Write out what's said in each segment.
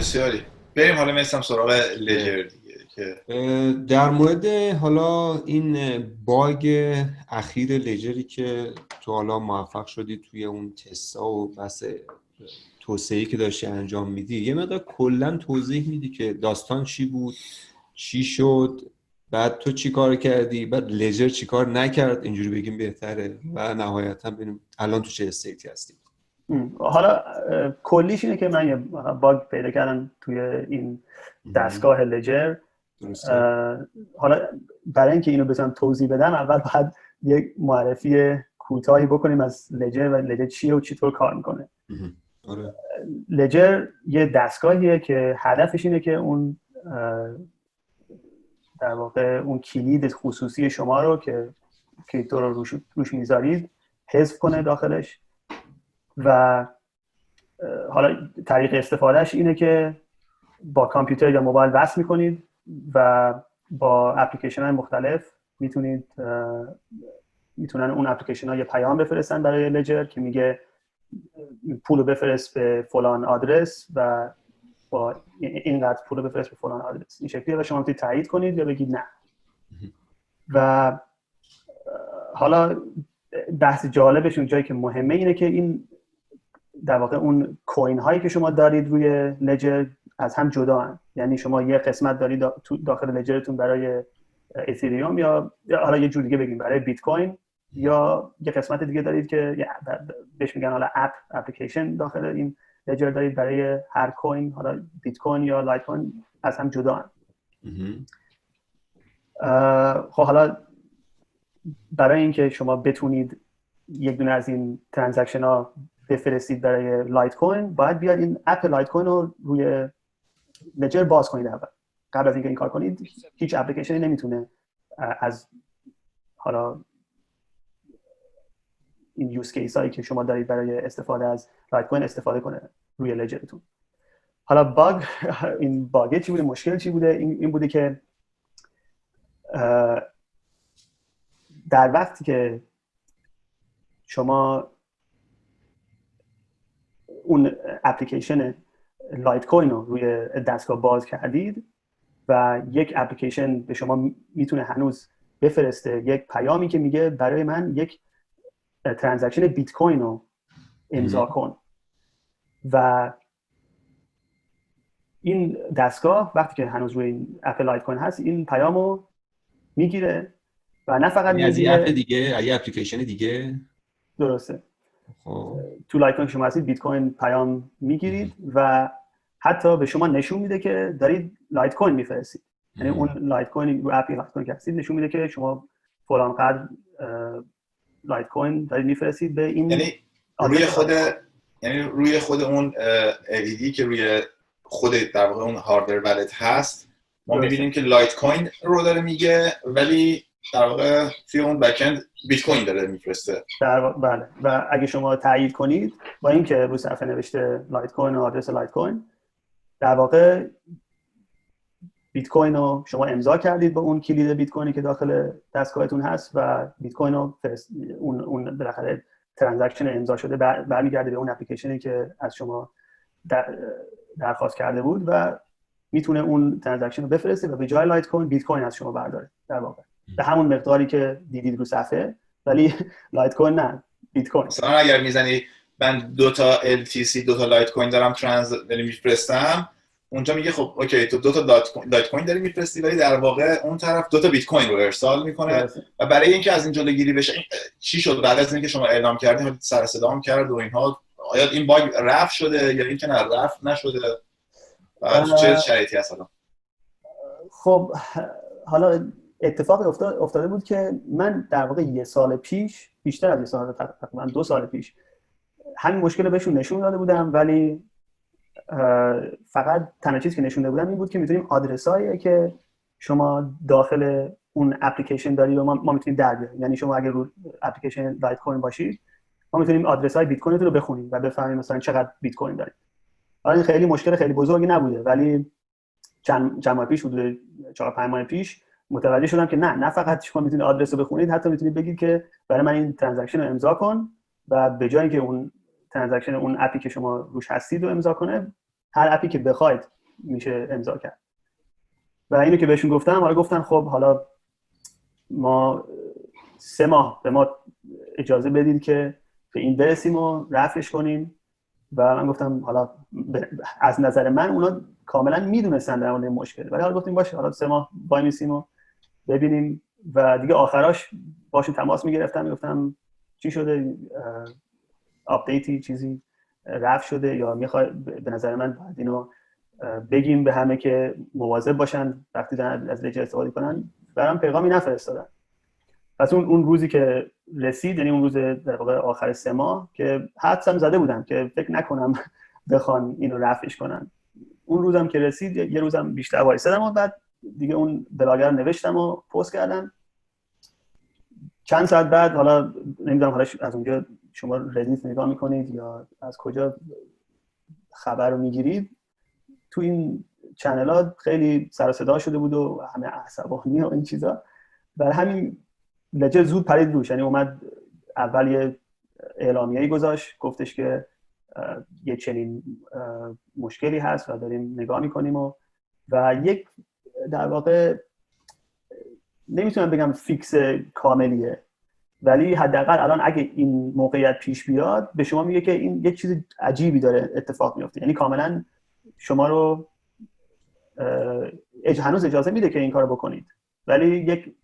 بسیاری. بریم حالا مثلا سراغ لجر دیگه که در مورد حالا این باگ اخیر لجری که تو حالا موفق شدی توی اون تستا و بس توسعه‌ای که داشتی انجام میدی، یه مقدار کلا توضیح میدی که داستان چی بود، چی شد، بعد تو چی کار کردی، بعد لجر چی کار نکرد، اینجوری بگیم بهتره، و نهایتا ببینیم الان تو چه استیتی هستی. حالا کلیش اینه که من یه باگ پیدا کردم توی این دستگاه لجر. حالا برای اینکه اینو بتونم توضیح بدم، اول باید یک معرفی کوتاهی بکنیم از لجر و لجر چیه و چطور کار میکنه. لجر یه دستگاهیه که هدفش اینه که اون در واقع اون کلید خصوصی شما رو که کریپتو رو روش میذارید حذف کنه داخلش، و حالا طریق استفادهش اینه که با کامپیوتر یا موبایل وصل میکنید و با اپلیکیشن های مختلف میتونن اون اپلیکیشن ها یه پیام بفرستن برای لجر که میگه پولو بفرست به فلان آدرس و با اینقدر پولو بفرست به فلان آدرس. این شکلیه و شما میتونید تایید کنید یا بگید نه. و حالا بحث جالبش اونجایی که مهمه اینه که این در واقع اون کوین هایی که شما دارید روی لجر از هم جدا هستند. یعنی شما یه قسمت دارید داخل لجرتون برای اتریوم یا حالا یه جور دیگه بگیم برای بیت کوین، یا یه قسمت دیگه دارید که بهش میگن حالا اپلیکیشن داخل این لجر دارید برای هر کوین، حالا بیت کوین یا لایت کوین، از هم جدا هستند. خب حالا برای اینکه شما بتونید یک دونه از این ترانزکشن ها بفرستید برای لایت کوین، باید بیاد این اپ لایت کوین رو روی لجر باز کنید اول. قبل از اینکه این کار کنید هیچ اپلیکیشنی نمیتونه از حالا این یوز کیس هایی که شما دارید برای استفاده از لایت کوین استفاده کنه روی لجرتون. حالا باگ چی بوده، مشکل چی بوده؟ این بوده که در وقتی که شما اون اپلیکیشن لایت کوین رو روی دستگاه باز کردید و یک اپلیکیشن به شما میتونه هنوز بفرسته یک پیامی که میگه برای من یک ترانزکشن بیت کوین رو امضا کن، و این دستگاه وقتی که هنوز روی این اپ لایت کوین هست این پیامو میگیره و نه فقط از یه اپ دیگه، یه اپلیکیشن دیگه. درسته. خب تو لایت کوین شما هستید، بیت کوین پیام میگیرید و حتی به شما نشون میده که دارید لایت کوین میفرستید. یعنی اون لایت کوین رو اپ لایت کوین که هستید نشون میده که شما فلان قدر لایت کوین دارید میفرستید به این، یعنی روی خود اون LED که روی خود در واقع اون هاردور والت هست ما میبینیم که لایت کوین رو داره میگه، ولی در واقع توی اون بک‌اند بیت کوین داره میفرسته. بله. و اگه شما تایید کنید با اینکه روی صفحه نوشته لایت کوین و آدرس لایت کوین، در واقع بیت کوین رو شما امضا کردید با اون کلید بیت کوینی که داخل دستگاهتون هست و بیت کوین رو اون بالاخره ترانزکشن امضا شده برمیگرده به اون اپلیکیشنی که از شما درخواست کرده بود و میتونه اون ترانزکشن رو بفرسته و به جای لایت کوین بیت کوین از شما برداره در واقع. به همون مقداری که دیدید رو صفحه، ولی لایت کوین نه، بیت کوین. مثلا اگر میزنی من دوتا LTC دوتا لایت کوین دارم داری میفرستم، اونجا میگه خب اوکی تو دوتا لایت کوین داری میفرستی، ولی در واقع اون طرف دوتا بیت کوین رو ارسال میکنه. و برای اینکه از این جلوگیری بشه، چی شد بعد از اینکه شما اعلام کردین سر صدام کرد و اینها، آیا این باگ رفع شده یا اینکه نه رفع نشده؟ چه شرایطی هست الان؟ خب حالا اتفاق افتاده بود که من در واقع یه سال پیش، بیشتر از یه سال، تقریبا 2 سال پیش همین مشکل رو بهشون نشون داده بودم، ولی فقط تنها چیزی که نشون بودم این بود که میتونیم آدرسایی که شما داخل اون اپلیکیشن دارید و ما میتونیم در بیاریم. یعنی شما اگه رو اپلیکیشن لایت کوین باشید ما میتونیم آدرسای بیت کوینتون رو بخونیم و بفهمیم مثلا چقدر بیت کوین دارید. این خیلی مشکل خیلی بزرگی نبوده، ولی چند ماه پیش، حدود 4-5 ماه پیش متوجه شدم که نه فقط شما میتونید آدرس رو بخونید، حتی میتونید بگید که برای من این ترانزکشن رو امضا کن و به جای اینکه اون ترانزکشن اون اپی که شما روش هستید رو امضا کنه، هر اپی که بخواید میشه امضا کرد. و اینو که بهشون گفتم، حالا گفتن خب حالا ما 3 ماه به ما اجازه بدید که به این برسیم و رفعش کنیم. و من گفتم حالا از نظر من اونا کاملا میدونستن در مورد مشکل، ولی حالا گفتیم باشه حالا 3 ماه وای میسیم و ببینیم. و دیگه آخراش باشون تماس میگرفتم، میگفتم چی شده، آپدیتی چیزی رفع شده یا میخوای؟ به نظر من باید اینو بگیم به همه که مواظب باشن وقتی دارن از لجر استفاده کنن. برام پیغامی نفرستادن. پس اون روزی که رسید، یعنی اون روز در واقع آخر 3 ماه که حدسم زده بودم که فکر نکنم بخوان اینو رفعش کنن، اون روزم که رسید یه روزم بیشتر وایسادم و بعد دیگه اون بلاگر نوشتم و پست کردم. چند ساعت بعد، حالا نمیدونم حالا از اونجا شما ردیت نگاه میکنید یا از کجا خبر رو میگیرید، تو این چنل‌ها خیلی سر و صدا شده بود و همه عصبانی و این چیزا. برای همین لجر زود پرید روش، یعنی اومد اول یه اعلامیه‌ای گذاشت، گفتش که یه چنین مشکلی هست و داریم نگاه میکنیم و یک در واقع نمیتونم بگم فیکس کاملیه، ولی حداقل الان اگه این موقعیت پیش بیاد به شما میگه که این یک چیز عجیبی داره اتفاق میفته، یعنی کاملا شما رو هنوز اجازه میده که این کارو بکنید، ولی یک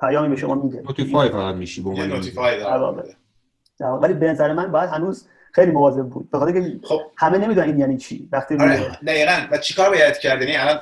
پیامی به شما میده، نوتیفای فقط میشی به عنوان. ولی به نظر من باید هنوز خیلی مواظب بود، بخاطر اینکه خب همه نمیدونن این یعنی چی وقتی دقیقاً و چیکار باید کرد. یعنی الان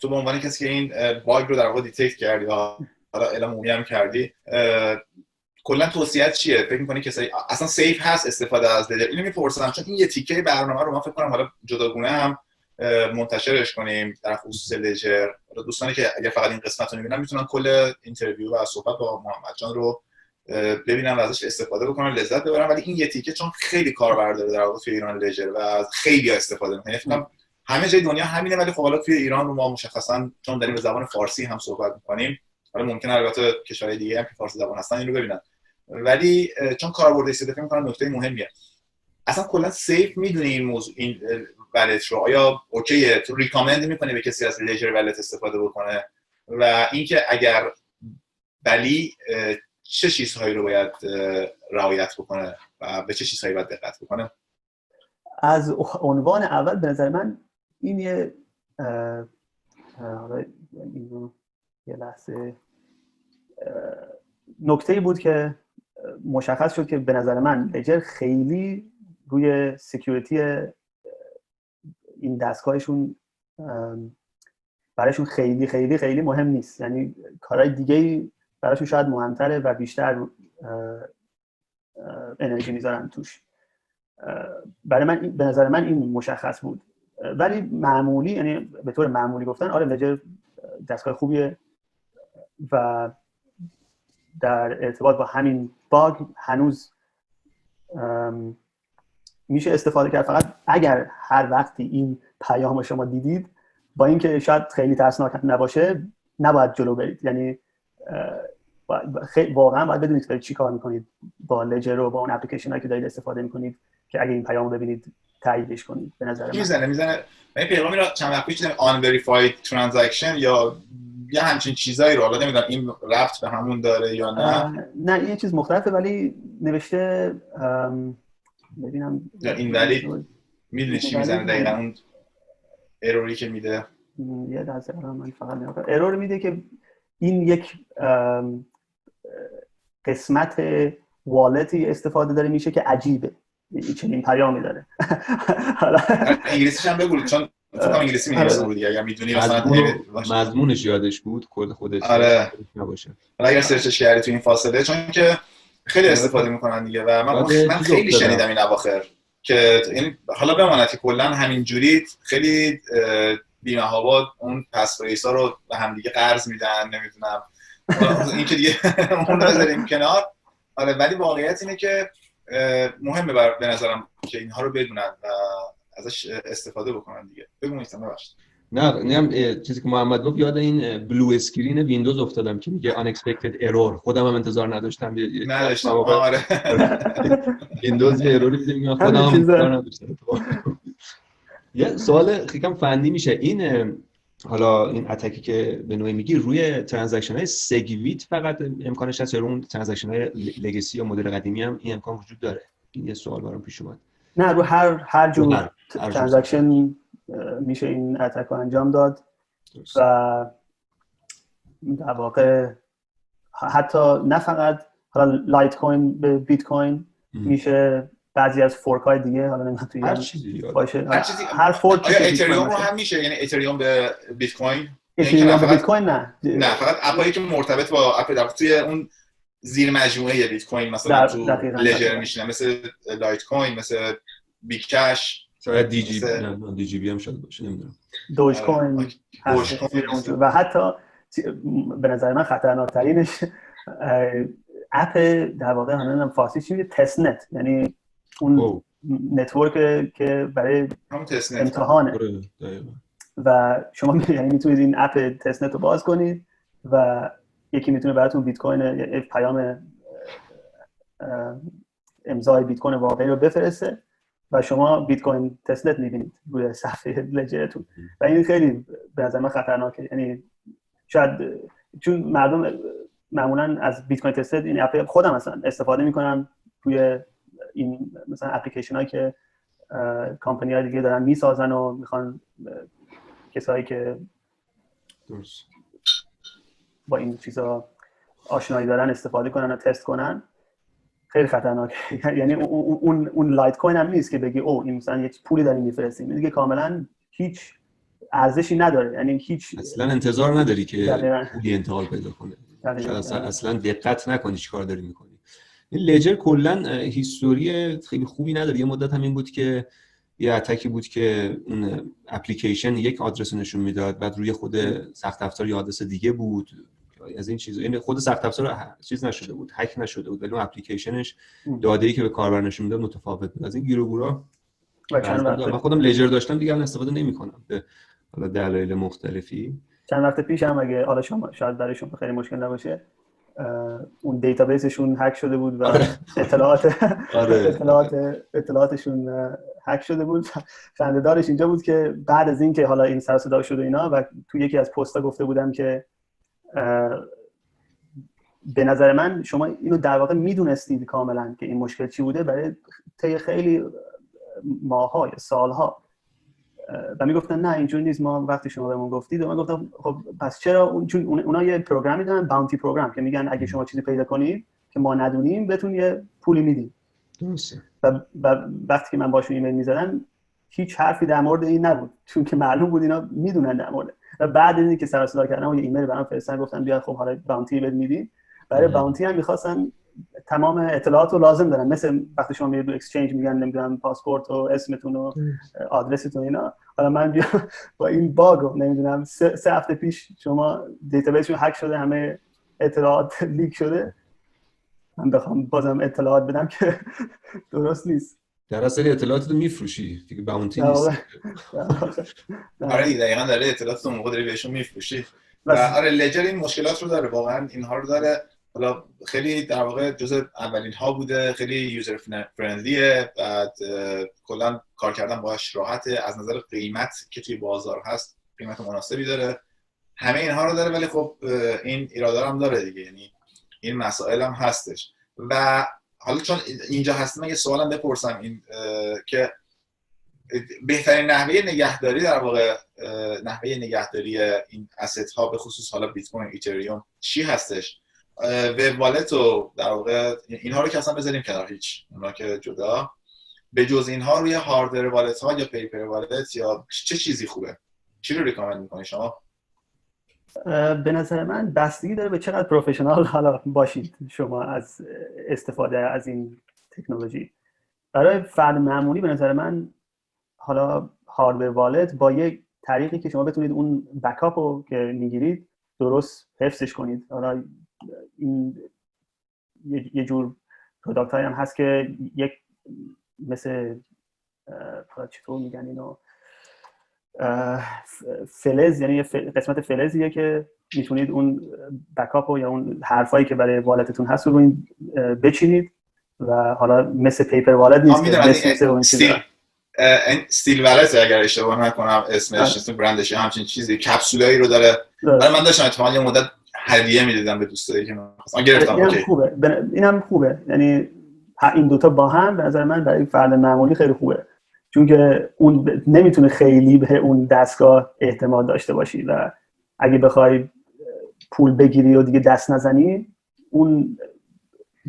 تو به عنوان کسی که این باگ رو در واقع دیتکت کردی، حالا اعلام عمومی هم کردی، کلا توصیه‌ات چیه؟ فکر می‌کنی کسایی اصلا سیف هست استفاده از لجر؟ اینو میپرسم چون این یه تیکه برنامه رو من فکر کنم حالا جداگونه هم منتشرش کنیم در خصوص لجر. دوستانی که اگه فقط این قسمت رو می‌بینن میتونن کل اینترویو و صحبت با محمد جان رو ببینن و ازش استفاده بکنن، لذت ببرن. ولی این یه تیکه چون خیلی کاربر داره در واقع توی ایران لجر و خیلی استفاده می‌کنه، فکر کنم همه جای دنیا همینه، ولی خب حالا توی ایران رو ما مشخصاً چون داریم به زبان فارسی هم صحبت می‌کنیم، حالا ممکنه البته کشورهای دیگه هم که فارسی زبان هستن اینو ببینن، ولی چون کاربردش استفاده می‌کنن نکته مهمیه. اصلا کلا سیف می‌دونی این موضوع این ولت رو؟ آیا اوکیه؟ تو ریکامند می‌کنی به کسی از لجر ولت استفاده بکنه؟ و اینکه اگر بلی چه چیزهایی رو باید رعایت بکنه و به چه چیزهایی باید دقت بکنه؟ از عنوان اول به نظر من این یه لحظه نکته‌ای بود که مشخص شد که به نظر من لجر خیلی روی سکیوریتی این دستگاهشون برایشون خیلی خیلی خیلی مهم نیست، یعنی کارهای دیگه‌ای براشون شاید مهمتره و بیشتر انرژی میذارن توش. برای من به نظر من این مشخص بود، ولی معمولی، یعنی به طور معمولی گفتن آره لجر دستگاه خوبیه و در ارتباط با همین باگ هنوز میشه استفاده کرد. فقط اگر هر وقتی این پیام شما دیدید، با اینکه شاید خیلی ترسناک نباشه، نباید جلو برید، یعنی واقعا باید بدونید که چی کار میکنید با لجر و با اون اپلیکیشن هایی که دارید استفاده میکنید، که اگه این پیامو ببینید تاییدش کنید. به نظر من میزنه من پیغامی رو چند وقت پیش دیدم آن وریفاید ترانزکشن یا همچین چیزایی رو، حالا نمیدونم این ربط به همون داره یا نه یه چیز مختلفه، ولی نوشته ببینم این ولی میدونی چی میزنه دقیقاً اون اروری که میده. یه لحظه من فقط نگاه کنم. ارور میده که این یک قسمت والتی استفاده داره میشه که عجیبه، چنین پیامی داره. حالا انگلیسیش هم بگو چون فقط انگلیسی می‌نویسه دیگه، اگه می‌دونی مثلا مضمونش یادش بود کد خودش نباشه. حالا اگه سرچش کردی تو این فاصله، چون که خیلی استفاده می‌کنن دیگه و من خیلی شنیدم این اواخر که یعنی حالا بماند که کلا همین جوری خیلی بیمه ها با اون پس‌پریسا رو به همدیگه قرض میدن، نمیدونم این که دیگه اون نذاریم کنار. آره ولی واقعیت اینه که مهمه به نظرم که اینها رو بدونن و ازش استفاده بکنن دیگه. بگو ایشون ببخشید. نه چیزی که محمد گفت یاد این بلو اسکرین ویندوز افتادم که میگه unexpected error. خودم هم انتظار نداشتم. آره ویندوز یه اروری میده، میگم خودم انتظار نداشتم. یه سوال خیلی فنی میشه این، حالا این اتکی که به نوعی میگی روی ترانزکشن های سگویت فقط امکانش هست یا اون ترانزکشن های لگسی یا مدل قدیمی هم این امکان وجود داره؟ این یه سوال برام پیش اومد. نه، رو هر جور ترانزکشن میشه این اتک رو انجام داد و در واقع حتی نه فقط حالا لایت کوین به بیت کوین میشه، بعضی از فورک های دیگه، حالا نمیدونم توی هر چیزی باشه، هر فورک. آیا اتریوم رو هم میشه؟ یعنی اتریوم به بیت کوین؟ اتریوم به بیت کوین نه، فقط اپایی که مرتبط با اپ در توی اون زیر مجموعه بیت کوین، مثلا تو لژر میشینه، مثل لایت کوین، مثل بیگ کش، شاید دی جی بی، نه دی جی بی هم شاید باشه، نمیدونم. دوج کوین و حتی به نظر من خطرناکترینش اپ در واقع همون فارسی چی میگه، تست نت، یعنی اون نتورک که برای امتحانه و شما میتونید این اپ تست نت رو باز کنید و یکی میتونه براتون بیت کوین، پیام امضای بیت کوین واقعی رو بفرسته و شما بیت کوین تست نت میبینید روی صفحه لجرتون و این خیلی به نظر من خطرناکه. یعنی شاید چون مردم معمولا از بیت کوین تست نت این اپ خودم مثلا استفاده میکنن توی این مثلا اپلیکیشن هایی که کمپانی های دیگه دارن میسازن و میخوان کسایی که درست با این چیزا آشنایی دارن استفاده کنن و تست کنن. خیلی خطرناکه. یعنی اون لایت کوین هم نیست که بگی او این مثلا یه پولی داریم میفرستیم، دیگه کاملا هیچ ارزشی نداره، یعنی هیچ اصلا انتظار نداری که پولی انتقال پیدا کنه، اصلا دقت نکنی چیکار داری میکنی. این لجر کلن هیستوری خیلی خوبی نداره. یه مدت همین بود که یه اتکی بود که اون اپلیکیشن یک آدرس نشون میداد، بعد روی خود سخت افزار یه آدرس دیگه بود. از این چیزا، این خود سخت افزار چیز نشده بود، هک نشده بود، ولی اون اپلیکیشنش داده‌ای که به کاربر نشون میداد متفاوت بود. از این گیر و گورا من خودم لجر داشتم، دیگه الان استفاده نمی‌کنم به حالا دلایل مختلفی. چند وقت پیش هم اگه حالا شما شاید برای شما خیلی مشکل نباشه، اون دیتابیسشون هک شده بود و اطلاعاتشون هک شده بود. خنده دارش اینجا بود که بعد از این که حالا این سر صدا شد و اینا، و تو یکی از پست‌ها گفته بودم که به نظر من شما اینو در واقع میدونستید کاملا که این مشکل چی بوده برای طی خیلی ماها یا سالها، و میگفتن نه اینجوری نیست، ما وقتی شما بهمون گفتید. و من گفتم خب پس چرا؟ چون اونا یه پروگرامی دارن، باونتی پروگرام، که میگن اگه شما چیزی پیدا کنید که ما ندونیم بهتون یه پولی میدیم. درسته. و وقتی که من باشون ایمیل میزدم هیچ حرفی در مورد این نبود، چون که معلوم بود اینا میدونن در مورد. و بعد اینکه سر و صدا کردم یه ایمیل برام فرستادن، گفتن بیا خب حالا باونتی بهت میدیم. برای باونتی هم می‌خواستن تمام اطلاعات رو لازم دارن، مثل وقتی شما میرید تو اکسچنج میگن نمیدونم پاسپورت و اسمتون و آدرستون اینا. حالا من با این باگ نمیدونم 3 هفته پیش شما دیتابیسشون هک شده، همه اطلاعات لیک شده، من بخوام بازم اطلاعات بدم که درست نیست. در اصل اطلاعاتتو میفروشی دیگه، باونتی نیست. آره دقیقاً، داره اطلاعاتتو موقع داری بهشون میفروشی. آره لجر این مشکلات رو داره، واقعاً اینها رو داره. حالا خیلی در واقع جزء اولین ها بوده، خیلی یوزر فرندلیه، بعد کلا کار کردن باهاش راحته، از نظر قیمت که توی بازار هست قیمت مناسبی داره، همه اینها رو داره. ولی خب این ایرادا هم داره دیگه، یعنی این مسائل هم هستش. و حالا چون اینجا هستم یه سوالم بپرسم، این که بهترین نحوه نگهداری در واقع نحوه نگهداری این asset ها به خصوص حالا بیت کوین و اتریوم چی هستش؟ وب والت و در واقع اینها رو که اصلا بذاریم کنار، هیچ اونا که جدا، به جز اینها روی هاردور والت ها یا پیپر والت یا چه چیزی خوبه؟ چی رو ریکامند می‌کنی شما؟ به نظر من بستگی داره به چقدر پروفشنال حالا باشید شما از استفاده از این تکنولوژی. برای فرد معمولی به نظر من حالا هاردور والت با یک طریقی که شما بتونید اون بکاپ رو که می‌گیرید درست حفظش کنید. حالا این یه جور پروداکت هایی هم هست که یک مثل چطور میگن اینو، فلز، یعنی قسمت فلزیه که میتونید اون بکاپ یا اون حرفایی که برای والتتون هست رو این بچینید و حالا مثل پیپر والت نیست که مثل اون چیزا استیل والت اگر اشتباه نکنم اسمش اسم برندش همچین چیزی کپسولایی رو داره. ولی من داشتم احتمال یه مدت هدیه میدادم به دوستایی که من خواستم گرفتم. اوکی خوبه، اینم خوبه، یعنی این دوتا با هم به نظر من برای فرد معمولی خیلی خوبه، چون که اون نمیتونه خیلی به اون دستگاه اعتماد داشته باشی و اگه بخوای پول بگیری و دیگه دست نزنی اون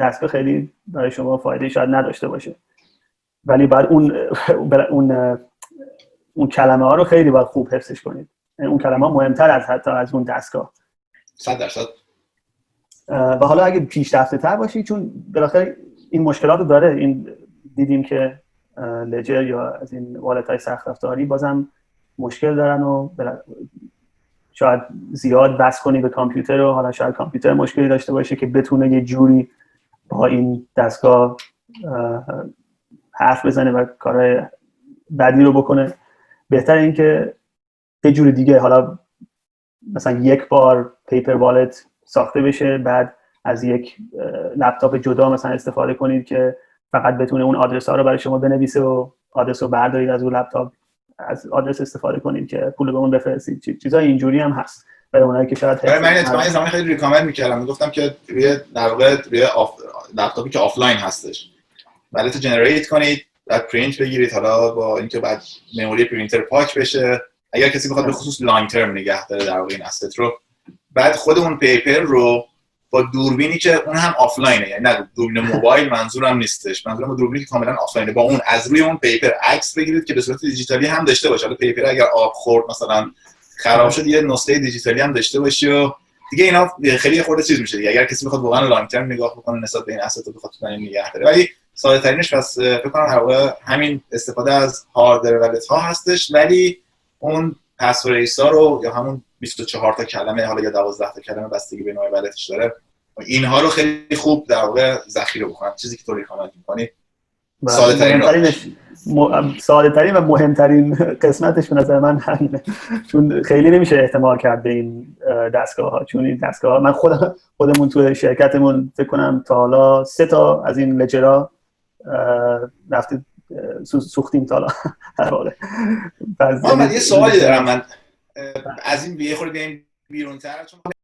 دستگاه خیلی برای شما فایده شاید نداشته باشه. ولی باید اون کلمه ها رو خیلی باید خوب حفظش کنید، اون کلمه ها مهمتر از حتی از اون دستگاه 100%. و حالا اگه پیشرفته تر باشی، چون بالاخره این مشکلات رو داره، این دیدیم که لجر یا از این والت های سخت افزاری بازم مشکل دارن و شاید زیاد بس کنی به کامپیوتر و حالا شاید کامپیوتر مشکلی داشته باشه که بتونه یه جوری با این دستگاه حرف بزنه و کارهای بدی رو بکنه. بهتر این که یه جوری دیگه، حالا مثلا یک بار پیپر والت ساخته بشه، بعد از یک لپتاپ جدا مثلا استفاده کنید که فقط بتونه اون آدرس ها رو برای شما بنویسه و آدرس رو بردارید از اون لپتاپ، از آدرس استفاده کنید که پول بهمون بفرستید. چیزای اینجوری هم هست برای اونایی که شاید من اتفاقا زمان خیلی ریکامند می‌کردم، میگفتم که روی در واقع روی لپتاپی که آفلاین هستش والت جنریت کنید، بعد پرینت بگیرید، حالا با اینکه بعد مموری پرینتر پاک بشه اگر کسی بخواد به خصوص لانگ ترم نگه داره در واقع این asset رو، بعد خود اون پیپر رو با دوربینی که اون هم آفلاینه، یعنی نه دوربین موبایل منظورم نیستش، منظورم دوربینی که کاملا آفلاینه، با اون از روی اون پیپر عکس بگیرید که به صورت دیجیتالی هم داشته باشه. حالا پیپر اگر آب خورد مثلا خراب شد یه نسخه دیجیتالی هم داشته باشه و دیگه اینا خیلی خورده چیز میشه دیگه. اگر کسی بخواد واقعا لانگ ترم نگاه بکنه نسبت به این asset بخواد بتونه نگه داره، ولی ساده ترینش پس فکر کنم همین استفاده از هاردر والت ها هستش، ولی اون پسوریس ها رو یا همون 24 تا کلمه حالا یا 12 تا کلمه بستگی به نوع والتش داره، اینها رو خیلی خوب در واقع ذخیره بکنن. چیزی که تو ریکامند می‌کنی ساده ترین و مهمترین قسمتش به نظر من همینه، چون خیلی نمیشه احتمال کرد به این دستگاه ها، چون این دستگاه ها من خودمون تو شرکتمون فکر کنم تا حالا 3 تا از این لجرا رفتیم سوختیم تا حالا در واقع. بعد یه سوالی دارم من از این بیخورد بیرونتر، چون